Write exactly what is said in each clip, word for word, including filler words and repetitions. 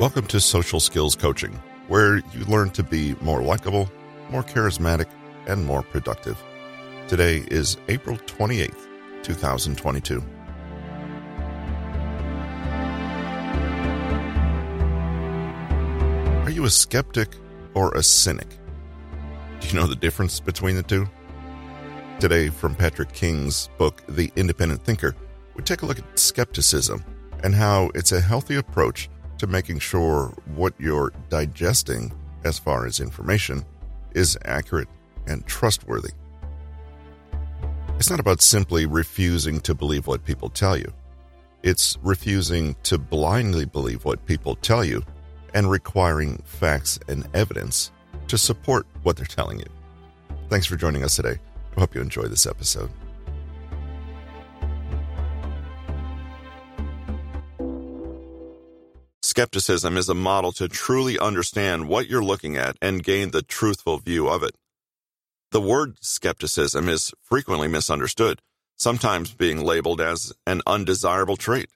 Welcome to Social Skills Coaching, where you learn to be more likable, more charismatic, and more productive. Today is April twenty-eighth, two thousand twenty-two. Are you a skeptic or a cynic? Do you know the difference between the two? Today, from Patrick King's book, The Independent Thinker, we take a look at skepticism and how it's a healthy approach to making sure what you're digesting as far as information is accurate and trustworthy. It's not about simply refusing to believe what people tell you. It's refusing to blindly believe what people tell you and requiring facts and evidence to support what they're telling you. Thanks for joining us today. I hope you enjoy this episode. Skepticism is a model to truly understand what you're looking at and gain the truthful view of it. The word skepticism is frequently misunderstood, sometimes being labeled as an undesirable trait.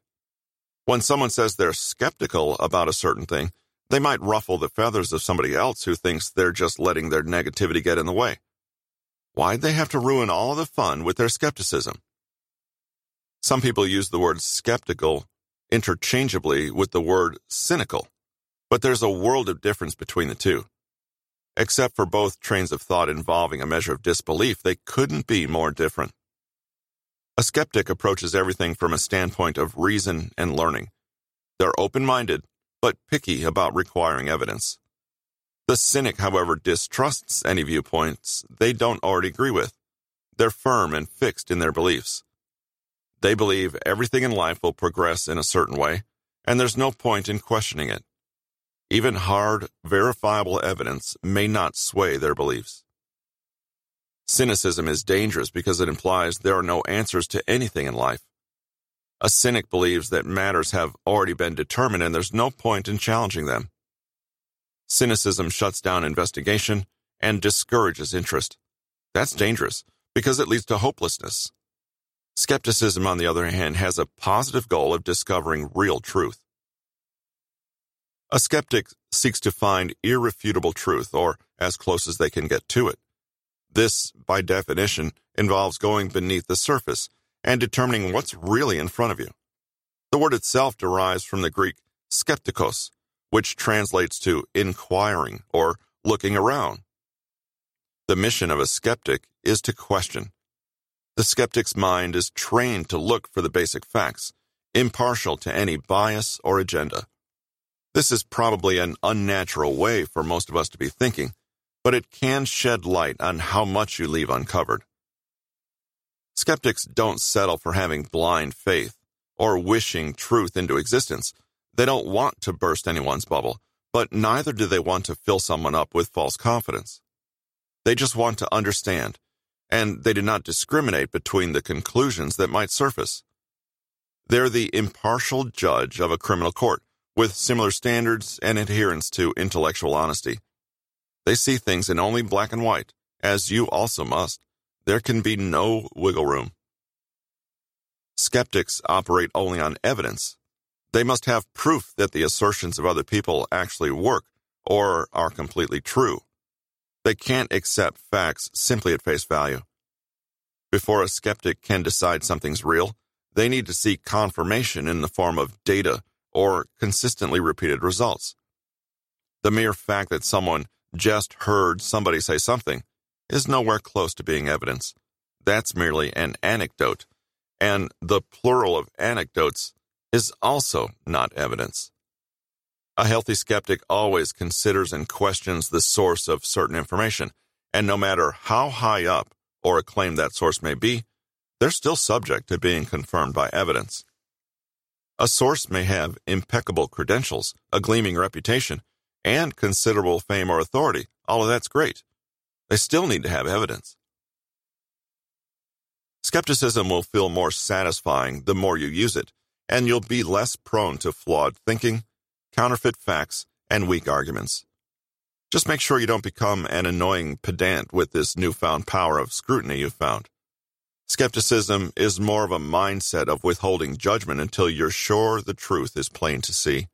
When someone says they're skeptical about a certain thing, they might ruffle the feathers of somebody else who thinks they're just letting their negativity get in the way. Why'd they have to ruin all the fun with their skepticism? Some people use the word skeptical interchangeably with the word cynical, but there's a world of difference between the two. Except for both trains of thought involving a measure of disbelief, they couldn't be more different. A skeptic approaches everything from a standpoint of reason and learning. They're open-minded, but picky about requiring evidence. The cynic, however, distrusts any viewpoints they don't already agree with. They're firm and fixed in their beliefs. They believe everything in life will progress in a certain way, and there's no point in questioning it. Even hard, verifiable evidence may not sway their beliefs. Cynicism is dangerous because it implies there are no answers to anything in life. A cynic believes that matters have already been determined and there's no point in challenging them. Cynicism shuts down investigation and discourages interest. That's dangerous because it leads to hopelessness. Skepticism, on the other hand, has a positive goal of discovering real truth. A skeptic seeks to find irrefutable truth, or as close as they can get to it. This, by definition, involves going beneath the surface and determining what's really in front of you. The word itself derives from the Greek skeptikos, which translates to inquiring or looking around. The mission of a skeptic is to question. The skeptic's mind is trained to look for the basic facts, impartial to any bias or agenda. This is probably an unnatural way for most of us to be thinking, but it can shed light on how much you leave uncovered. Skeptics don't settle for having blind faith or wishing truth into existence. They don't want to burst anyone's bubble, but neither do they want to fill someone up with false confidence. They just want to understand, and they do not discriminate between the conclusions that might surface. They're the impartial judge of a criminal court, with similar standards and adherence to intellectual honesty. They see things in only black and white, as you also must. There can be no wiggle room. Skeptics operate only on evidence. They must have proof that the assertions of other people actually work or are completely true. They can't accept facts simply at face value. Before a skeptic can decide something's real, they need to seek confirmation in the form of data or consistently repeated results. The mere fact that someone just heard somebody say something is nowhere close to being evidence. That's merely an anecdote, and the plural of anecdotes is also not evidence. A healthy skeptic always considers and questions the source of certain information, and no matter how high up or acclaimed that source may be, they're still subject to being confirmed by evidence. A source may have impeccable credentials, a gleaming reputation, and considerable fame or authority. All of that's great. They still need to have evidence. Skepticism will feel more satisfying the more you use it, and you'll be less prone to flawed thinking, counterfeit facts, and weak arguments. Just make sure you don't become an annoying pedant with this newfound power of scrutiny you've found. Skepticism is more of a mindset of withholding judgment until you're sure the truth is plain to see.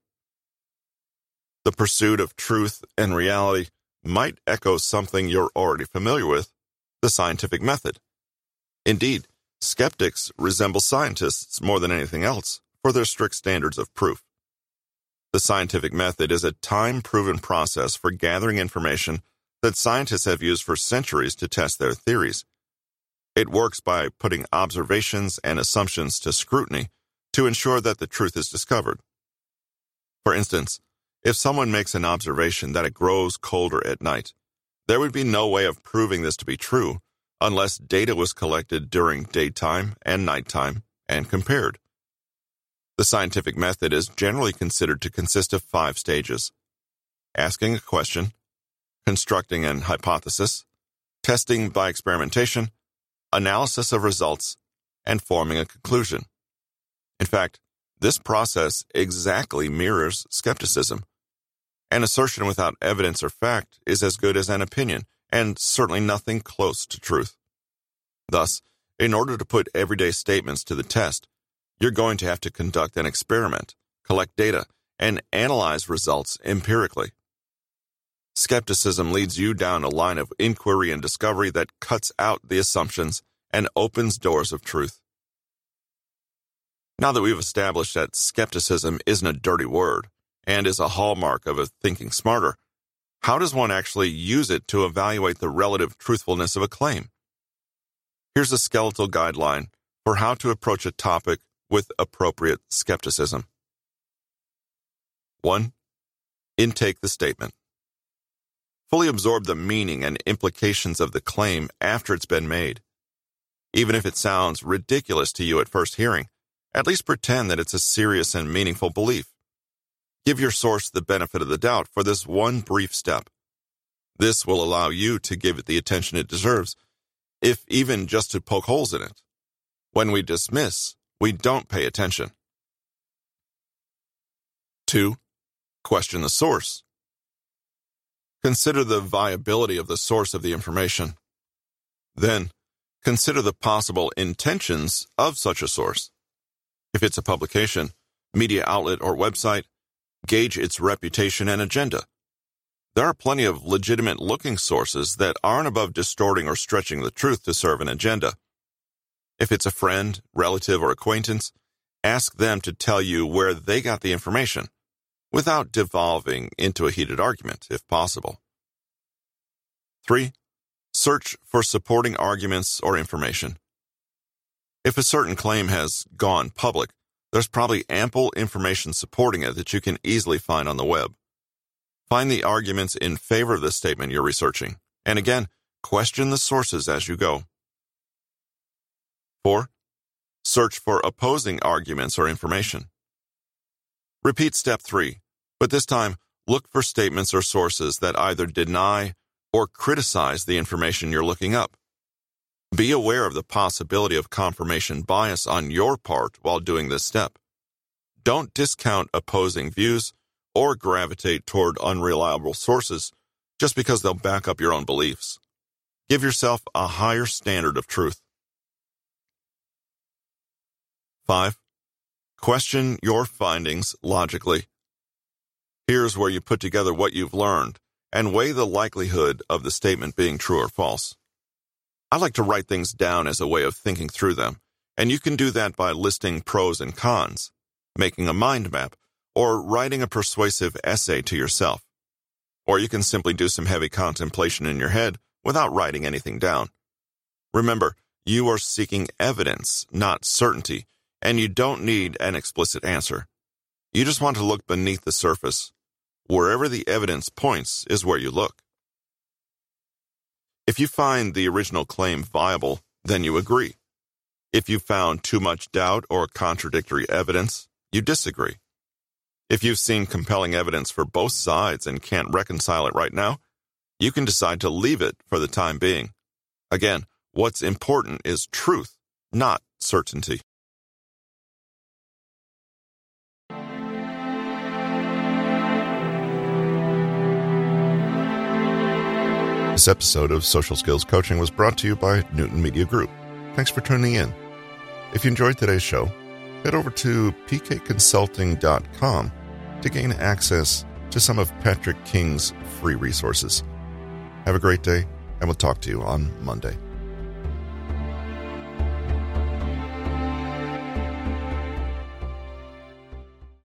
the pursuit of truth and reality might echo something you're already familiar with, the scientific method. Indeed, skeptics resemble scientists more than anything else for their strict standards of proof. The scientific method is a time-proven process for gathering information that scientists have used for centuries to test their theories. It works by putting observations and assumptions to scrutiny to ensure that the truth is discovered. For instance, if someone makes an observation that it grows colder at night, there would be no way of proving this to be true unless data was collected during daytime and nighttime and compared. The scientific method is generally considered to consist of five stages: asking a question, constructing an hypothesis, testing by experimentation, analysis of results, and forming a conclusion. In fact, this process exactly mirrors skepticism. An assertion without evidence or fact is as good as an opinion, and certainly nothing close to truth. Thus, in order to put everyday statements to the test, you're going to have to conduct an experiment, collect data, and analyze results empirically. Skepticism leads you down a line of inquiry and discovery that cuts out the assumptions and opens doors of truth. Now that we've established that skepticism isn't a dirty word and is a hallmark of a thinking smarter, how does one actually use it to evaluate the relative truthfulness of a claim? Here's a skeletal guideline for how to approach a topic with appropriate skepticism. One, intake the statement. Fully absorb the meaning and implications of the claim after it's been made. Even if it sounds ridiculous to you at first hearing, at least pretend that it's a serious and meaningful belief. Give your source the benefit of the doubt for this one brief step. This will allow you to give it the attention it deserves, if even just to poke holes in it. When we dismiss, we don't pay attention. Two, question the source. Consider the viability of the source of the information. Then, consider the possible intentions of such a source. If it's a publication, media outlet, or website, gauge its reputation and agenda. There are plenty of legitimate-looking sources that aren't above distorting or stretching the truth to serve an agenda. If it's a friend, relative, or acquaintance, ask them to tell you where they got the information, without devolving into a heated argument, if possible. Three, search for supporting arguments or information. If a certain claim has gone public, there's probably ample information supporting it that you can easily find on the web. Find the arguments in favor of the statement you're researching, and again, question the sources as you go. Four, search for opposing arguments or information. Repeat step three, but this time, look for statements or sources that either deny or criticize the information you're looking up. Be aware of the possibility of confirmation bias on your part while doing this step. Don't discount opposing views or gravitate toward unreliable sources just because they'll back up your own beliefs. Give yourself a higher standard of truth. Five, question your findings logically. Here's where you put together what you've learned and weigh the likelihood of the statement being true or false. I like to write things down as a way of thinking through them, and you can do that by listing pros and cons, making a mind map, or writing a persuasive essay to yourself. Or you can simply do some heavy contemplation in your head without writing anything down. Remember, you are seeking evidence, not certainty, and you don't need an explicit answer. You just want to look beneath the surface. Wherever the evidence points is where you look. If you find the original claim viable, then you agree. If you found too much doubt or contradictory evidence, you disagree. If you've seen compelling evidence for both sides and can't reconcile it right now, you can decide to leave it for the time being. Again, what's important is truth, not certainty. This episode of Social Skills Coaching was brought to you by Newton Media Group. Thanks for tuning in. If you enjoyed today's show, head over to p k consulting dot com to gain access to some of Patrick King's free resources. Have a great day, and we'll talk to you on Monday.